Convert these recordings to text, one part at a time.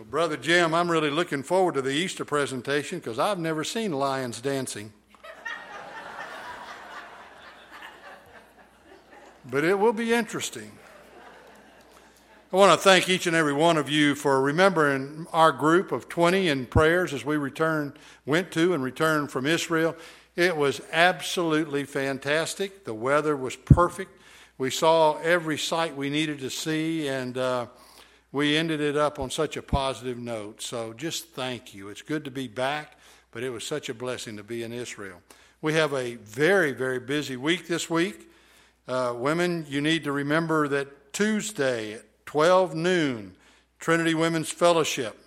Well, Brother Jim, I'm really looking forward to the Easter presentation because I've never seen lions dancing. But it will be interesting. I want to thank each and every one of you for remembering our group of 20 in prayers as we returned from Israel. It was absolutely fantastic. The weather was perfect. We saw every sight we needed to see, and we ended it up on such a positive note. So just thank you. It's good to be back, but it was such a blessing to be in Israel. We have a very, very busy week this week. Women, you need to remember that Tuesday at 12 noon, Trinity Women's Fellowship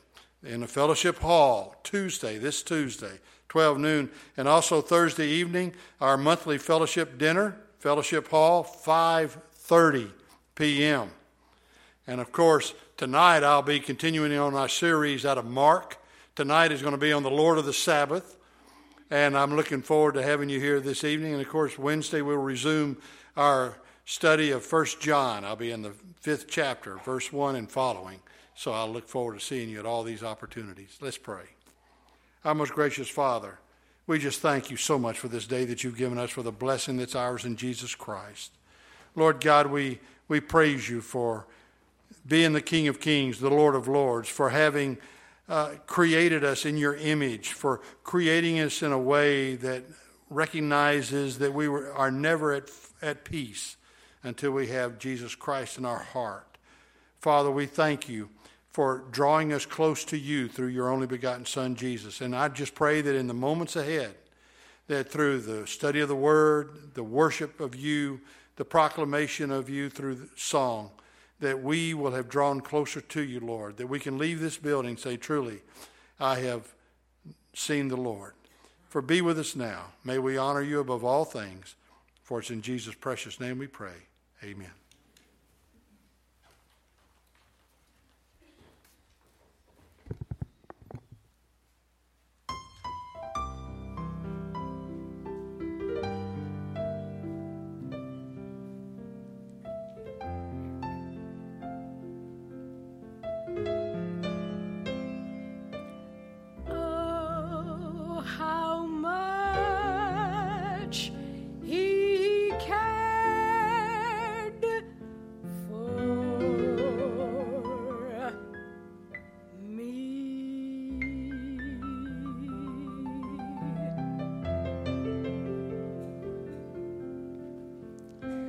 in the Fellowship Hall, this Tuesday, 12 noon. And also Thursday evening, our monthly fellowship dinner, Fellowship Hall, 5:30 p.m. And, of course, tonight I'll be continuing on our series out of Mark. Tonight is going to be on the Lord of the Sabbath. And I'm looking forward to having you here this evening. And, of course, Wednesday we'll resume our study of 1 John. I'll be in the 5th chapter, verse 1 and following. So I'll look forward to seeing you at all these opportunities. Let's pray. Our most gracious Father, we just thank you so much for this day that you've given us, for the blessing that's ours in Jesus Christ. Lord God, we praise you for being the King of Kings, the Lord of Lords, for having created us in your image, for creating us in a way that recognizes that we are never at peace until we have Jesus Christ in our heart. Father, we thank you for drawing us close to you through your only begotten Son, Jesus. And I just pray that in the moments ahead, that through the study of the Word, the worship of you, the proclamation of you through the song, that we will have drawn closer to you, Lord, that we can leave this building and say, truly, I have seen the Lord. For be with us now. May we honor you above all things. For it's in Jesus' precious name we pray. Amen.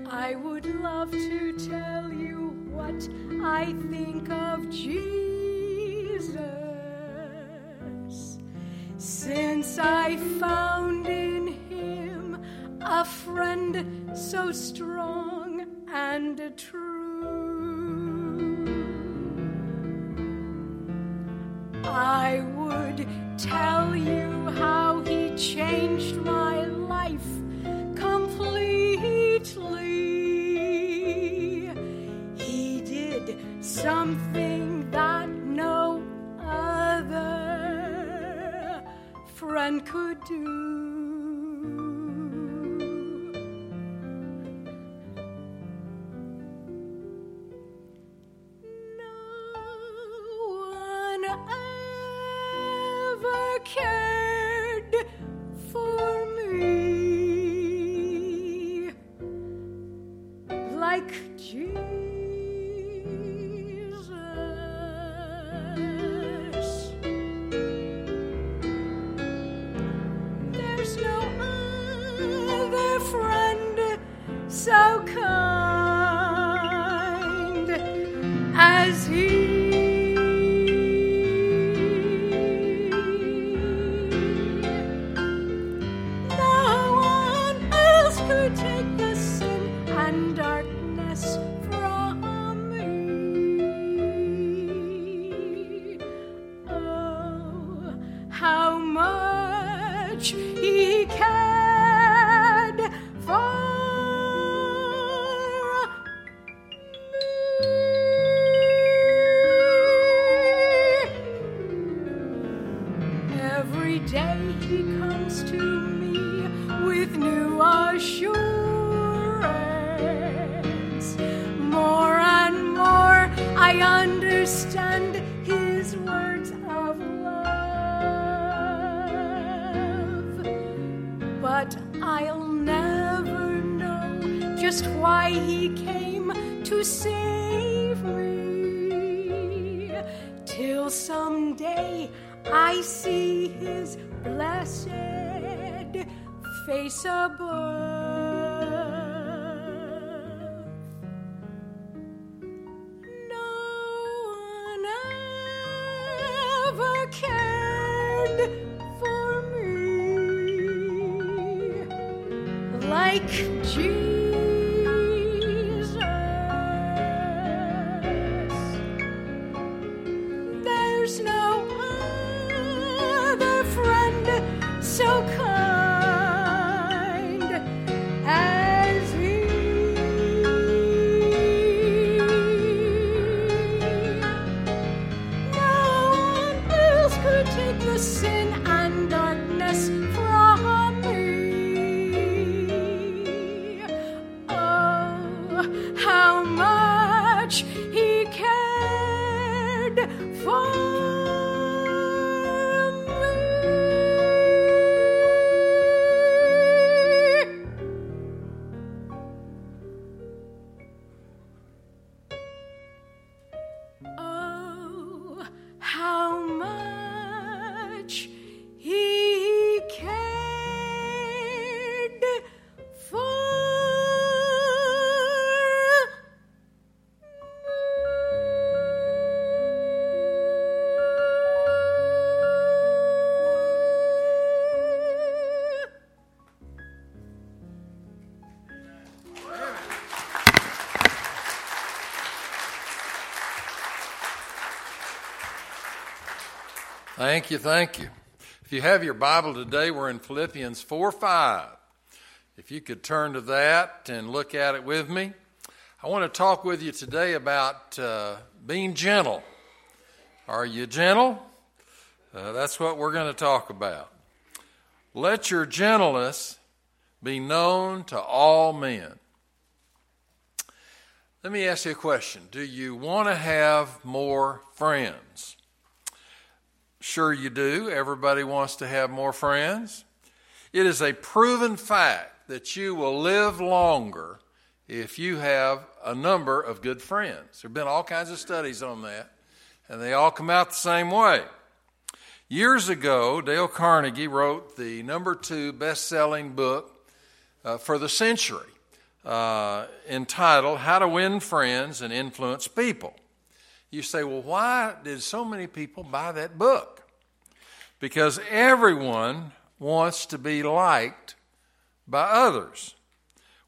I would love to tell you what I think of Jesus, since I found in him a friend so strong and true. I would tell you how he changed my life completely. Something that no other friend could do. No one ever cared for me like Jesus. So kind as he. No one else could take the sin and darkness from me. Oh, how much he cared for. Understand his word. just why he came to save me. Till someday I see his blessed face above. No one ever cared for me like Jesus. Thank you, thank you. If you have your Bible today, we're in Philippians 4:5. If you could turn to that and look at it with me. I want to talk with you today about being gentle. Are you gentle? That's what we're going to talk about. Let your gentleness be known to all men. Let me ask you a question. Do you want to have more friends? Sure you do. Everybody wants to have more friends. It is a proven fact that you will live longer if you have a number of good friends. There have been all kinds of studies on that, and they all come out the same way. Years ago, Dale Carnegie wrote the number 2 best-selling book for the century entitled How to Win Friends and Influence People. You say, well, why did so many people buy that book? Because everyone wants to be liked by others.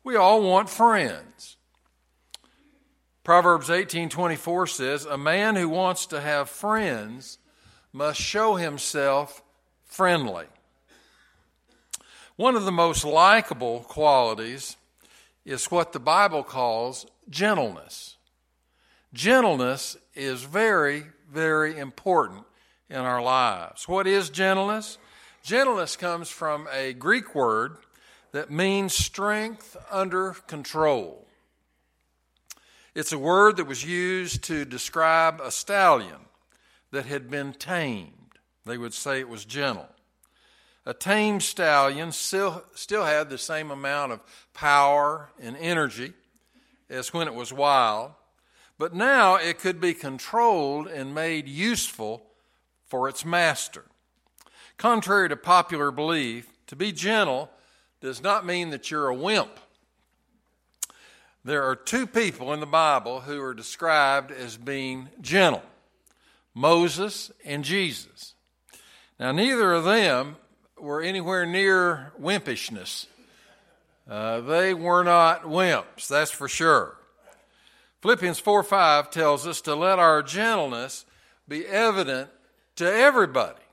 We all want friends. Proverbs 18:24 says, a man who wants to have friends must show himself friendly. One of the most likable qualities is what the Bible calls gentleness. Gentleness is very, very important in our lives. What is gentleness? Gentleness comes from a Greek word that means strength under control. It's a word that was used to describe a stallion that had been tamed. They would say it was gentle. A tamed stallion still had the same amount of power and energy as when it was wild. But now it could be controlled and made useful for its master. Contrary to popular belief, to be gentle does not mean that you're a wimp. There are 2 people in the Bible who are described as being gentle, Moses and Jesus. Now, neither of them were anywhere near wimpishness. They were not wimps, that's for sure. Philippians 4:5 tells us to let our gentleness be evident to everybody,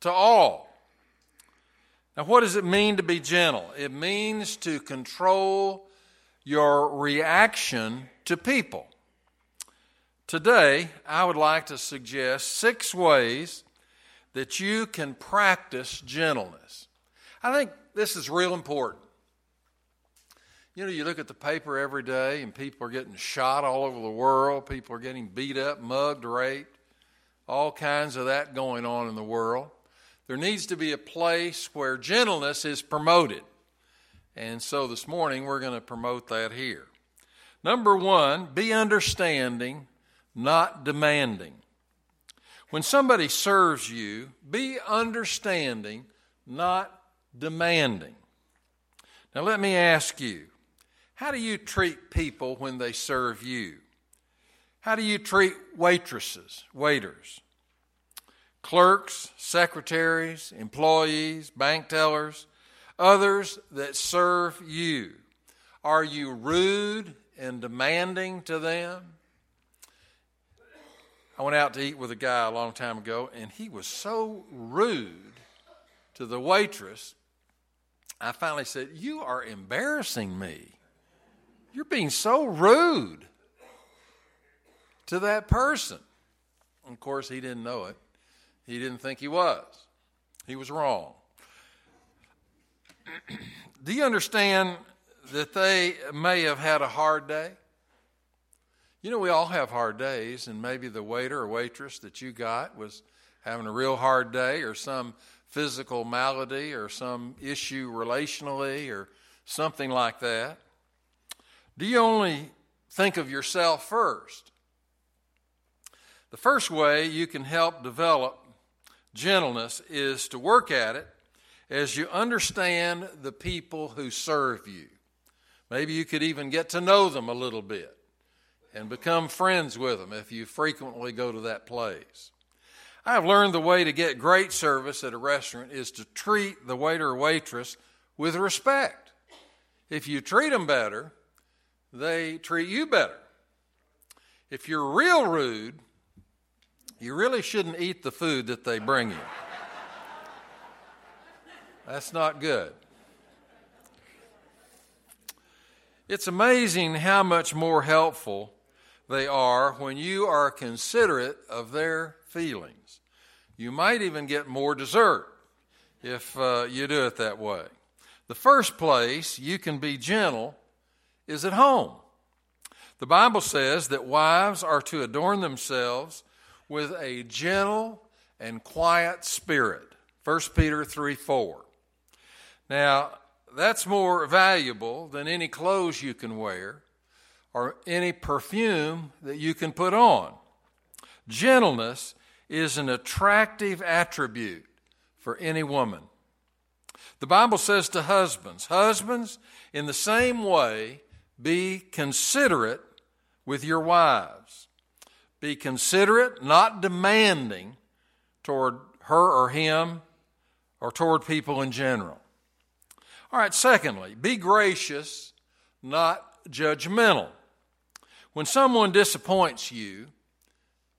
to all. Now, what does it mean to be gentle? It means to control your reaction to people. Today, I would like to suggest 6 ways that you can practice gentleness. I think this is real important. You know, you look at the paper every day and people are getting shot all over the world. People are getting beat up, mugged, raped, all kinds of that going on in the world. There needs to be a place where gentleness is promoted And so this morning we're going to promote that here. Number one, be understanding, not demanding. When somebody serves you, be understanding, not demanding. Now let me ask you, how do you treat people when they serve you? How do you treat waitresses, waiters, clerks, secretaries, employees, bank tellers, others that serve you? Are you rude and demanding to them? I went out to eat with a guy a long time ago, and he was so rude to the waitress, I finally said, "You are embarrassing me. You're being so rude to that person." And of course, he didn't know it. He didn't think he was. He was wrong. Do you understand that they may have had a hard day? You know, we all have hard days, and maybe the waiter or waitress that you got was having a real hard day, or some physical malady, or some issue relationally, or something like that. Do you only think of yourself first? The first way you can help develop gentleness is to work at it as you understand the people who serve you. Maybe you could even get to know them a little bit and become friends with them if you frequently go to that place. I have learned the way to get great service at a restaurant is to treat the waiter or waitress with respect. If you treat them better, they treat you better. If you're real rude, you really shouldn't eat the food that they bring you. That's not good. It's amazing how much more helpful they are when you are considerate of their feelings. You might even get more dessert if you do it that way. The first place you can be gentle is at home. The Bible says that wives are to adorn themselves with a gentle and quiet spirit. 1 Peter 3:4. Now, that's more valuable than any clothes you can wear or any perfume that you can put on. Gentleness is an attractive attribute for any woman. The Bible says to husbands, "Husbands, in the same way, be considerate with your wives." Be considerate, not demanding toward her or him or toward people in general. All right, secondly, be gracious, not judgmental. When someone disappoints you,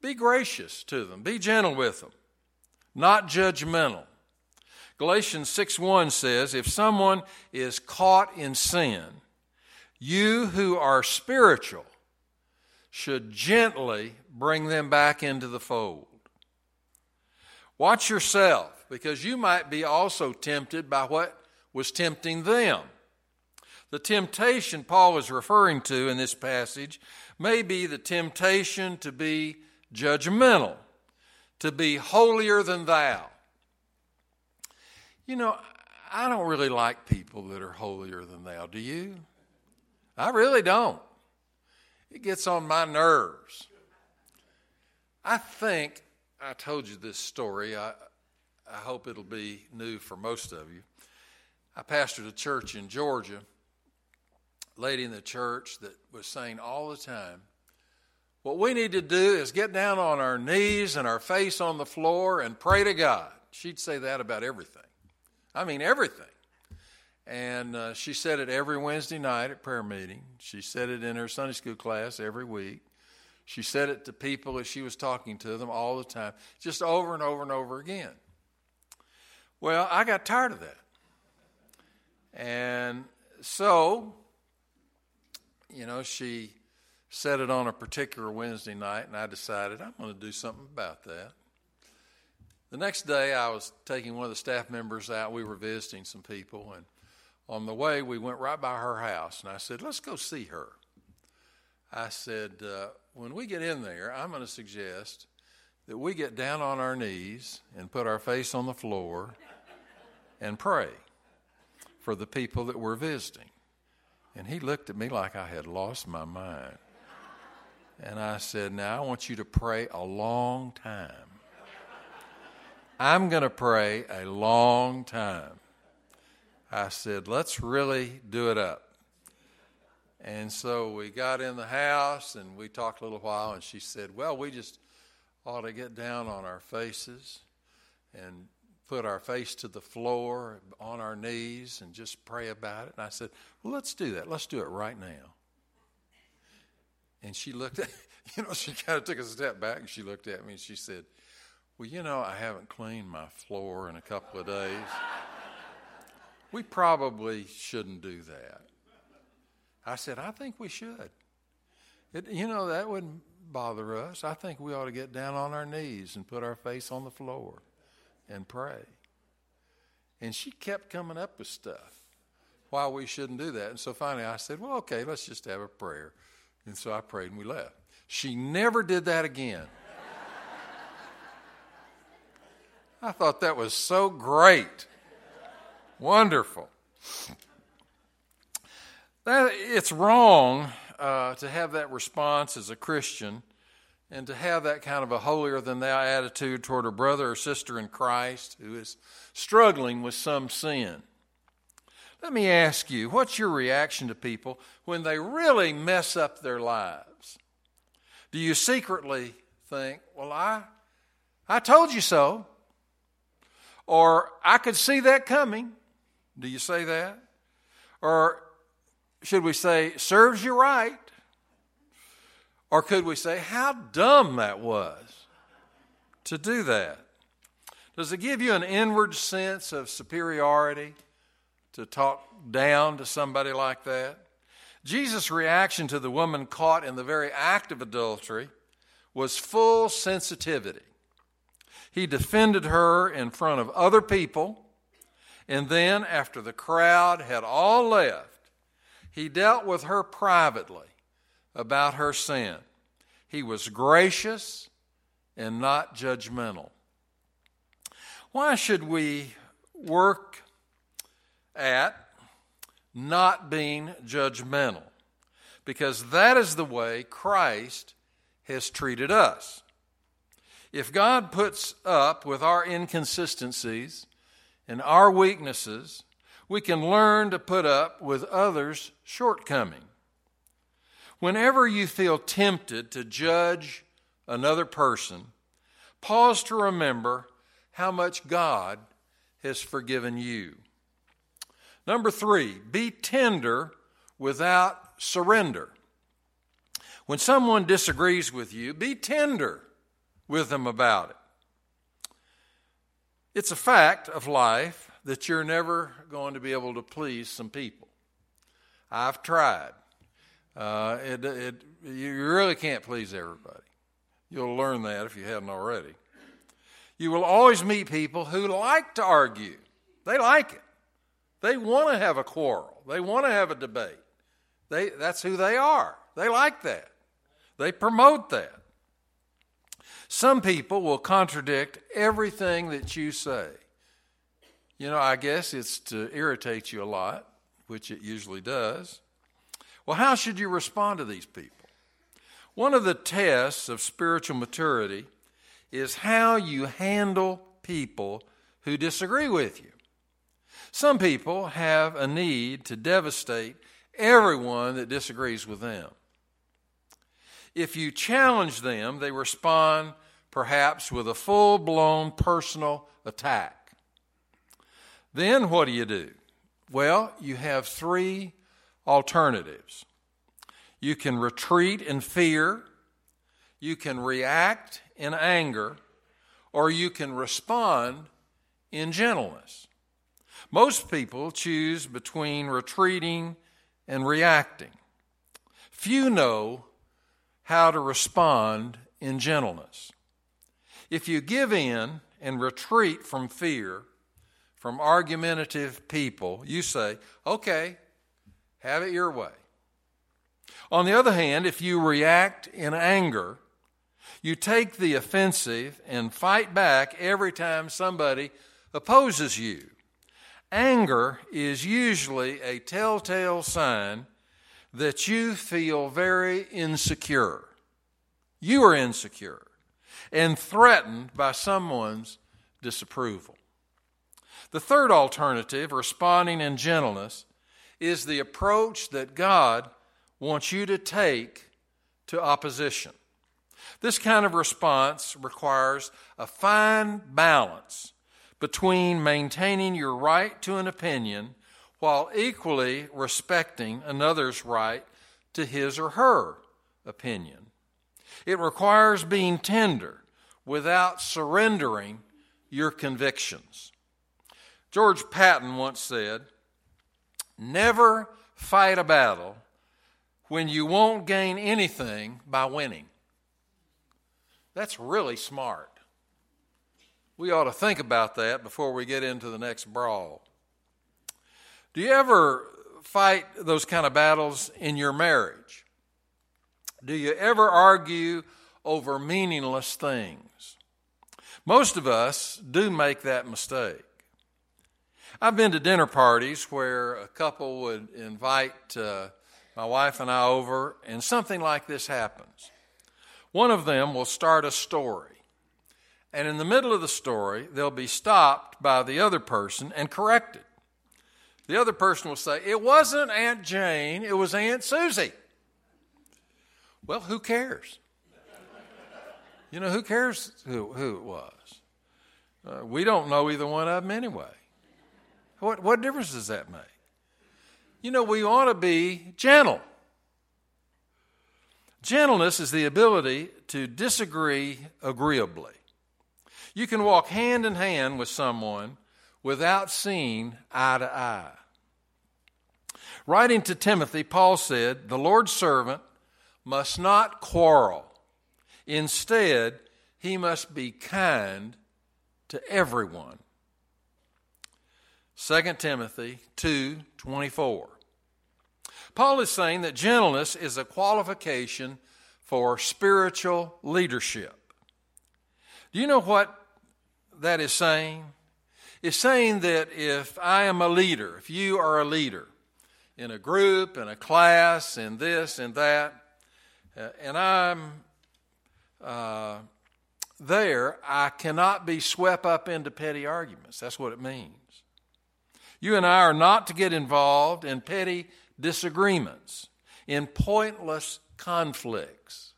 be gracious to them. Be gentle with them, not judgmental. Galatians 6:1 says, "If someone is caught in sin, you who are spiritual should gently bring them back into the fold." Watch yourself, because you might be also tempted by what was tempting them. The temptation Paul is referring to in this passage may be the temptation to be judgmental, to be holier than thou. You know, I don't really like people that are holier than thou, do you? I really don't. It gets on my nerves. I think I told you this story. I hope it'll be new for most of you. I pastored a church in Georgia, a lady in the church that was saying all the time, "What we need to do is get down on our knees and our face on the floor and pray to God." She'd say that about everything. I mean, everything. And she said it every Wednesday night at prayer meeting. She said it in her Sunday school class every week. She said it to people as she was talking to them all the time, just over and over and over again. Well, I got tired of that. And so, you know, she said it on a particular Wednesday night, and I decided I'm going to do something about that. The next day, I was taking one of the staff members out. We were visiting some people, and on the way, we went right by her house, and I said, "Let's go see her." I said, "When we get in there, I'm going to suggest that we get down on our knees and put our face on the floor and pray. for the people that we're visiting. And he looked at me like I had lost my mind. And I said, now I want you to pray a long time. I'm going to pray a long time. I said, let's really do it up. And so we got in the house and we talked a little while, and she said, well, we just ought to get down on our faces and put our face to the floor on our knees and just pray about it. And I said, well, let's do that. Let's do it right now. And she looked at, she kind of took a step back and she looked at me and she said, well, I haven't cleaned my floor in a couple of days. We probably shouldn't do that. I said, I think we should. That wouldn't bother us. I think we ought to get down on our knees and put our face on the floor and pray. And she kept coming up with stuff why we shouldn't do that. And so finally I said, well, okay, let's just have a prayer. And so I prayed and we left. She never did that again. I thought that was so great. Wonderful. It's wrong to have that response as a Christian and to have that kind of a holier-than-thou attitude toward a brother or sister in Christ who is struggling with some sin. Let me ask you, what's your reaction to people when they really mess up their lives? Do you secretly think, well, I told you so, or I could see that coming? Do you say that? Or should we say, serves you right? Or could we say, how dumb that was to do that? Does it give you an inward sense of superiority to talk down to somebody like that? Jesus' reaction to the woman caught in the very act of adultery was full sensitivity. He defended her in front of other people, and then after the crowd had all left, he dealt with her privately about her sin. He was gracious and not judgmental. Why should we work at not being judgmental? Because that is the way Christ has treated us. If God puts up with our inconsistencies and our weaknesses, we can learn to put up with others' shortcomings. Whenever you feel tempted to judge another person, pause to remember how much God has forgiven you. Number 3, be tender without surrender. When someone disagrees with you, be tender with them about it. It's a fact of life that you're never going to be able to please some people. I've tried. You really can't please everybody. You'll learn that if you haven't already. You will always meet people who like to argue. They like it. They want to have a quarrel. They want to have a debate. That's who they are. They like that. They promote that. Some people will contradict everything that you say. I guess it's to irritate you a lot, which it usually does. Well, how should you respond to these people? One of the tests of spiritual maturity is how you handle people who disagree with you. Some people have a need to devastate everyone that disagrees with them. If you challenge them, they respond perhaps with a full-blown personal attack. Then what do? Well, you have 3 alternatives. You can retreat in fear, you can react in anger, or you can respond in gentleness. Most people choose between retreating and reacting. Few know how to respond in gentleness. If you give in and retreat from fear, from argumentative people, you say, okay, have it your way. On the other hand, if you react in anger, you take the offensive and fight back every time somebody opposes you. Anger is usually a telltale sign that you feel very insecure. You are insecure and threatened by someone's disapproval. The third alternative, responding in gentleness, is the approach that God wants you to take to opposition. This kind of response requires a fine balance between maintaining your right to an opinion while equally respecting another's right to his or her opinion. It requires being tender without surrendering your convictions. George Patton once said, "Never fight a battle when you won't gain anything by winning." That's really smart. We ought to think about that before we get into the next brawl. Do you ever fight those kind of battles in your marriage? Do you ever argue over meaningless things? Most of us do make that mistake. I've been to dinner parties where a couple would invite my wife and I over, and something like this happens. One of them will start a story, and in the middle of the story, they'll be stopped by the other person and corrected. The other person will say, "It wasn't Aunt Jane, it was Aunt Susie." Well, who cares? You know, who cares who it was? We don't know either one of them anyway. What difference does that make? You know, we ought to be gentle. Gentleness is the ability to disagree agreeably. You can walk hand in hand with someone without seeing eye to eye. Writing to Timothy, Paul said, "The Lord's servant must not quarrel. Instead, he must be kind to everyone." 2 Timothy 2:24. Paul is saying that gentleness is a qualification for spiritual leadership. Do you know what that is saying? It's saying that if I am a leader, if you are a leader in a group, in a class, in this and that, and I'm there, I cannot be swept up into petty arguments. That's what it means. You and I are not to get involved in petty disagreements, in pointless conflicts.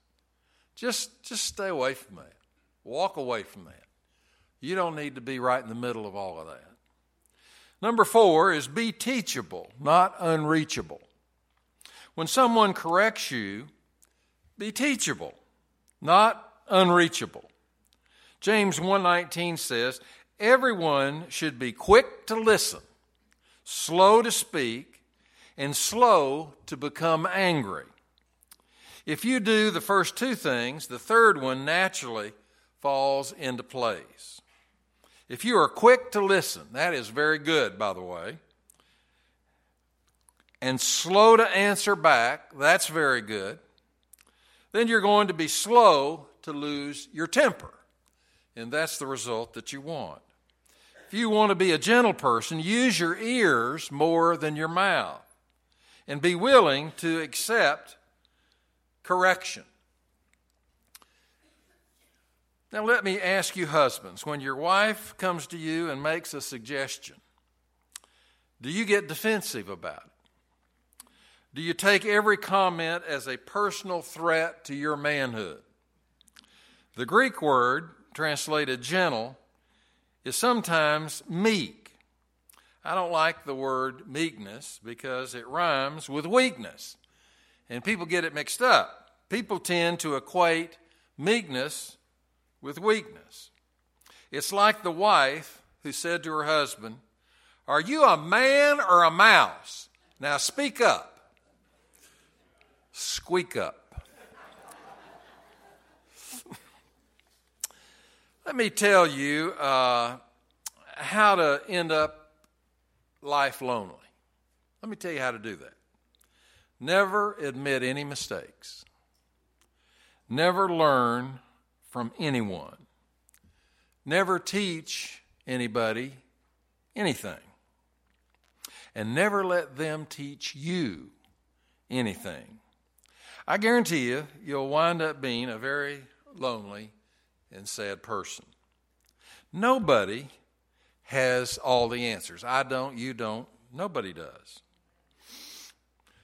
Just stay away from that. Walk away from that. You don't need to be right in the middle of all of that. Number 4 is be teachable, not unreachable. When someone corrects you, be teachable, not unreachable. James 1:19 says, "Everyone should be quick to listen, slow to speak, and slow to become angry." If you do the first two things, the third one naturally falls into place. If you are quick to listen, that is very good, by the way, and slow to answer back, that's very good, then you're going to be slow to lose your temper, and that's the result that you want. If you want to be a gentle person, use your ears more than your mouth and be willing to accept correction. Now let me ask you husbands, when your wife comes to you and makes a suggestion, do you get defensive about it? Do you take every comment as a personal threat to your manhood? The Greek word translated gentle is sometimes meek. I don't like the word meekness because it rhymes with weakness, and people get it mixed up. People tend to equate meekness with weakness. It's like the wife who said to her husband, "Are you a man or a mouse? Now speak up." Squeak up. Let me tell you how to end up life lonely. Let me tell you how to do that. Never admit any mistakes. Never learn from anyone. Never teach anybody anything. and never let them teach you anything. I guarantee you, you'll wind up being a very lonely and sad person. Nobody has all the answers. I don't, you don't, nobody does.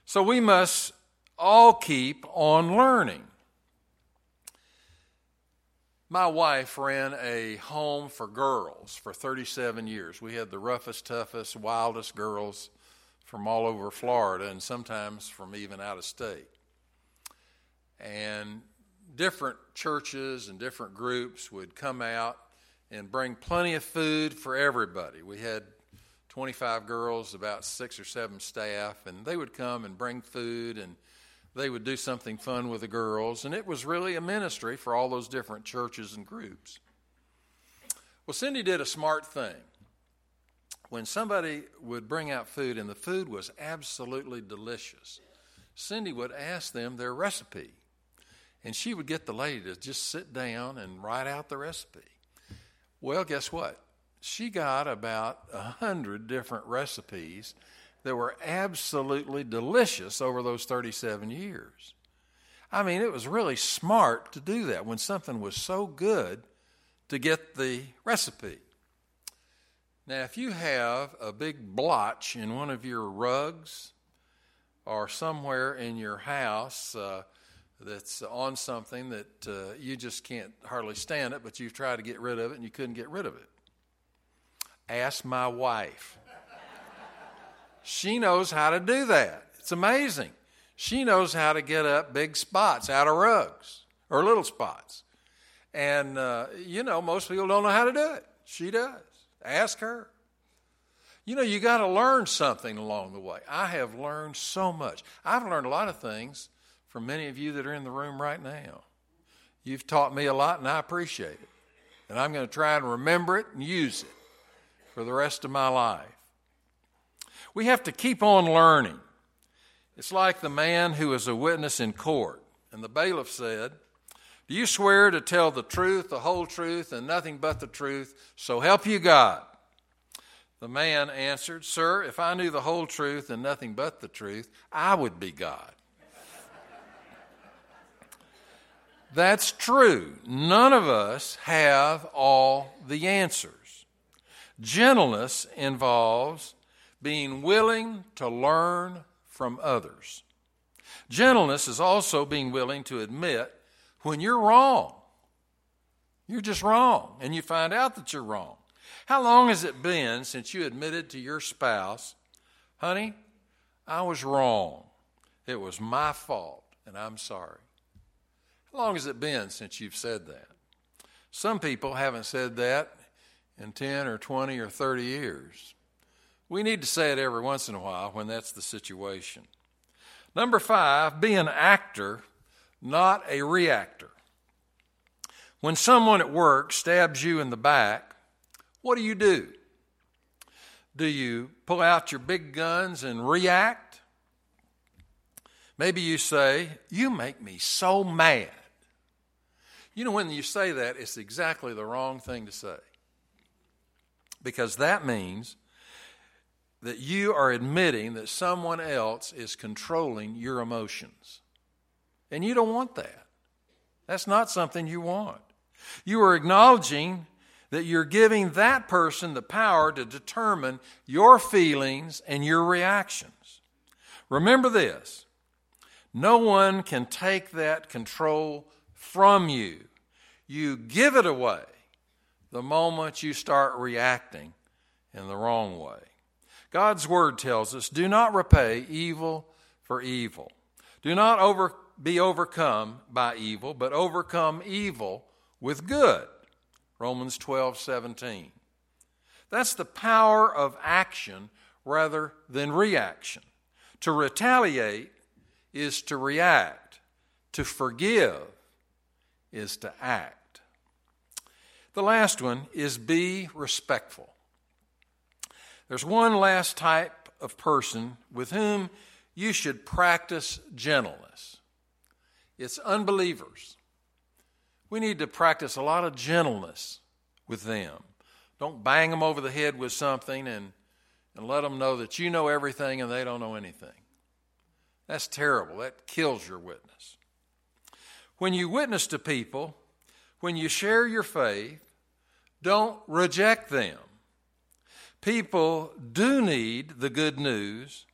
So we must all keep on learning. My wife ran a home for girls for 37 years. We had the roughest, toughest, wildest girls from all over Florida and sometimes from even out of state. And different churches and different groups would come out and bring plenty of food for everybody. We had 25 girls, about 6 or 7 staff, and they would come and bring food, and they would do something fun with the girls, and it was really a ministry for all those different churches and groups. Well, Cindy did a smart thing. When somebody would bring out food, and the food was absolutely delicious, Cindy would ask them their recipe, and she would get the lady to just sit down and write out the recipe. Well, guess what? She got about 100 different recipes that were absolutely delicious over those 37 years. I mean, it was really smart to do that when something was so good to get the recipe. Now, if you have a big blotch in one of your rugs or somewhere in your house that's on something that you just can't hardly stand it, but you've tried to get rid of it and you couldn't get rid of it, ask my wife. She knows how to do that. It's amazing. She knows how to get up big spots out of rugs or little spots. And, most people don't know how to do it. She does. Ask her. You got to learn something along the way. I have learned so much. I've learned a lot of things from many of you that are in the room right now. You've taught me a lot, and I appreciate it. And I'm going to try and remember it and use it for the rest of my life. We have to keep on learning. It's like the man who was a witness in court. And the bailiff said, "Do you swear to tell the truth, the whole truth, and nothing but the truth, so help you God?" The man answered, "Sir, if I knew the whole truth and nothing but the truth, I would be God." That's true. None of us have all the answers. Gentleness involves being willing to learn from others. Gentleness is also being willing to admit when you're wrong. You're just wrong, and you find out that you're wrong. How long has it been since you admitted to your spouse, "Honey, I was wrong. It was my fault, and I'm sorry"? How long has it been since you've said that? Some people haven't said that in 10 or 20 or 30 years. We need to say it every once in a while when that's the situation. Number 5, be an actor, not a reactor. When someone at work stabs you in the back, what do you do? Do you pull out your big guns and react? Maybe you say, "You make me so mad." When you say that, it's exactly the wrong thing to say. Because that means that you are admitting that someone else is controlling your emotions. And you don't want that. That's not something you want. You are acknowledging that you're giving that person the power to determine your feelings and your reactions. Remember this: no one can take that control from you. You give it away the moment you start reacting in the wrong way. God's word tells us, do not repay evil for evil. Do not be overcome by evil, but overcome evil with good. Romans 12:17. That's the power of action rather than reaction. To retaliate is to react. To forgive is to act. The last one is be respectful. There's one last type of person with whom you should practice gentleness. It's unbelievers. We need to practice a lot of gentleness with them. Don't bang them over the head with something and and let them know that you know everything and they don't know anything. That's terrible. That kills your witness. When you witness to people, when you share your faith, don't reject them. People do need the good news,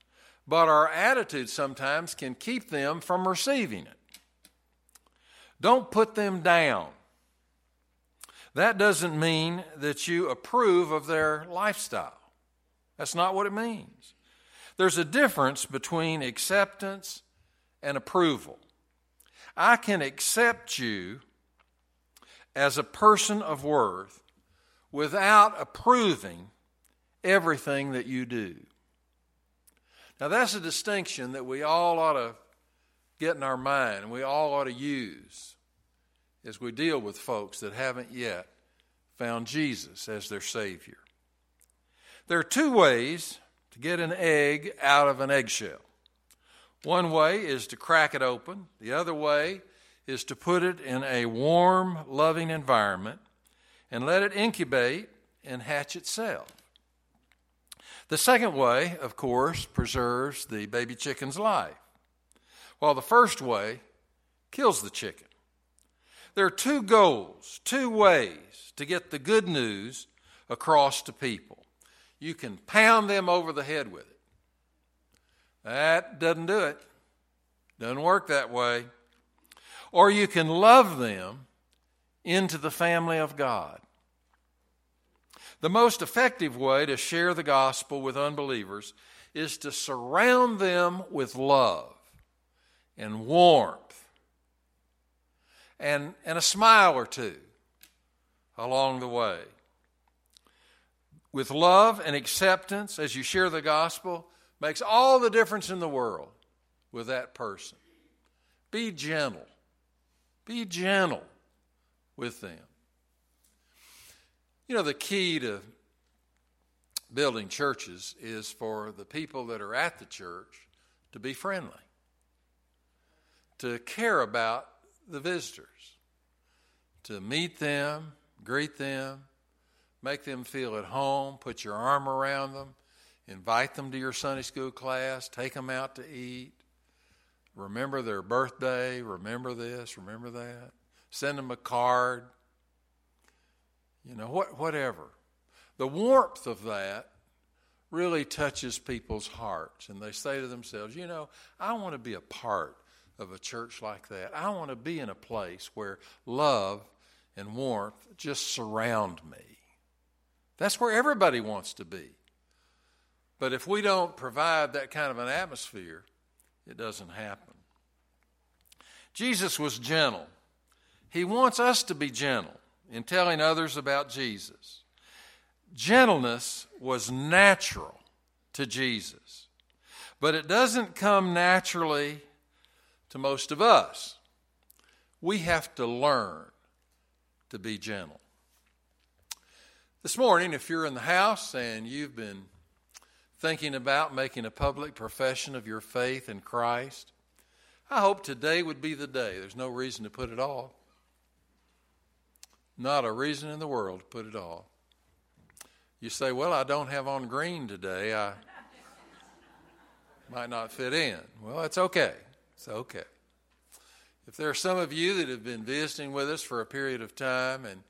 but our attitude sometimes can keep them from receiving it. Don't put them down. That doesn't mean that you approve of their lifestyle. That's not what it means. There's a difference between acceptance and approval. I can accept you as a person of worth without approving everything that you do. Now, that's a distinction that we all ought to get in our mind and we all ought to use as we deal with folks that haven't yet found Jesus as their Savior. There are two ways to get an egg out of an eggshell. One way is to crack it open. The other way is to put it in a warm, loving environment and let it incubate and hatch itself. The second way, of course, preserves the baby chicken's life, while the first way kills the chicken. There are two goals, two ways to get the good news across to people. You can pound them over the head with it. That doesn't do it. Doesn't work that way. Or you can love them into the family of God. The most effective way to share the gospel with unbelievers is to surround them with love and warmth and a smile or two along the way. With love and acceptance as you share the gospel makes all the difference in the world with that person. Be gentle. Be gentle with them. You know, the key to building churches is for the people that are at the church to be friendly, to care about the visitors, to meet them, greet them, make them feel at home, put your arm around them, invite them to your Sunday school class, take them out to eat, remember their birthday, remember this, remember that, send them a card, you know, whatever. The warmth of that really touches people's hearts, and they say to themselves, you know, I want to be a part of a church like that. I want to be in a place where love and warmth just surround me. That's where everybody wants to be. But if we don't provide that kind of an atmosphere, it doesn't happen. Jesus was gentle. He wants us to be gentle in telling others about Jesus. Gentleness was natural to Jesus, but it doesn't come naturally to most of us. We have to learn to be gentle. This morning, if you're in the house and you've been thinking about making a public profession of your faith in Christ, I hope today would be the day. There's no reason to put it off. Not a reason in the world to put it off. You say, well, I don't have on green today. I might not fit in. Well, it's okay. It's okay. If there are some of you that have been visiting with us for a period of time and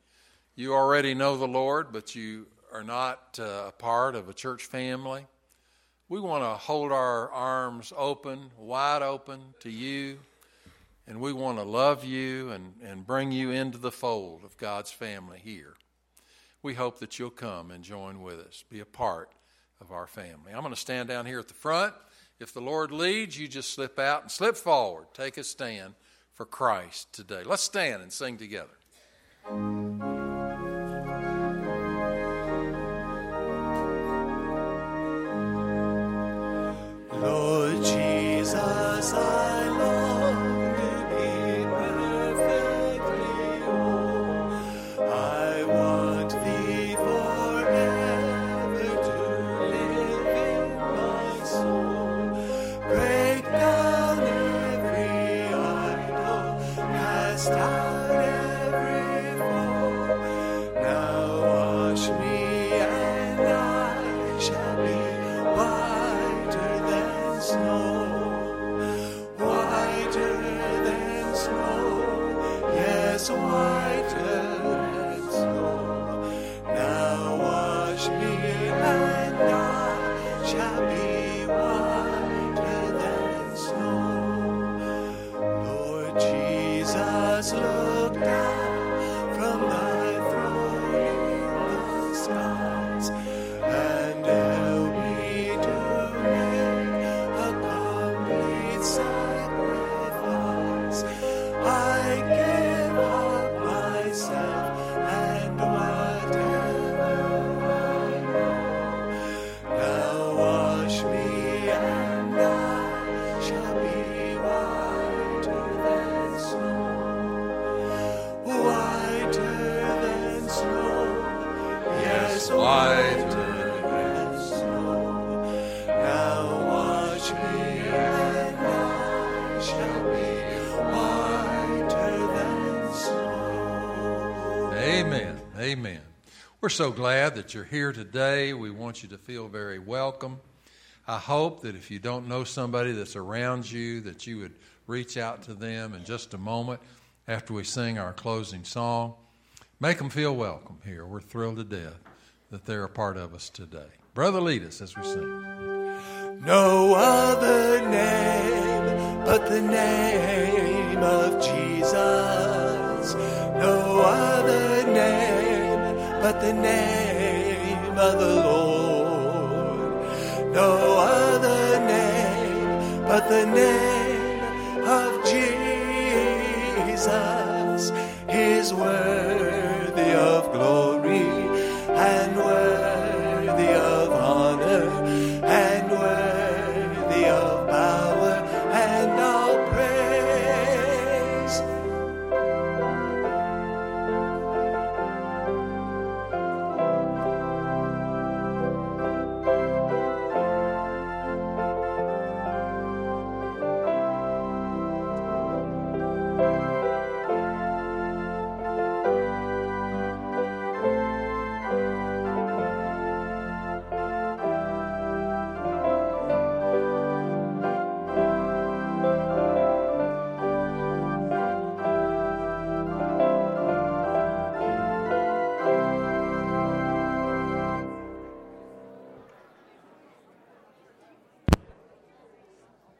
you already know the Lord, but you are not a part of a church family, we want to hold our arms open, wide open to you, and we want to love you and bring you into the fold of God's family here. We hope that you'll come and join with us, be a part of our family. I'm going to stand down here at the front. If the Lord leads, you just slip out and slip forward. Take a stand for Christ today. Let's stand and sing together. Start every fall. Amen. Amen. We're so glad that you're here today. We want you to feel very welcome. I hope that if you don't know somebody that's around you, that you would reach out to them in just a moment after we sing our closing song. Make them feel welcome here. We're thrilled to death that they're a part of us today. Brother, lead us as we sing. No other name but the name of Jesus. No other name but the name of the Lord. No other name but the name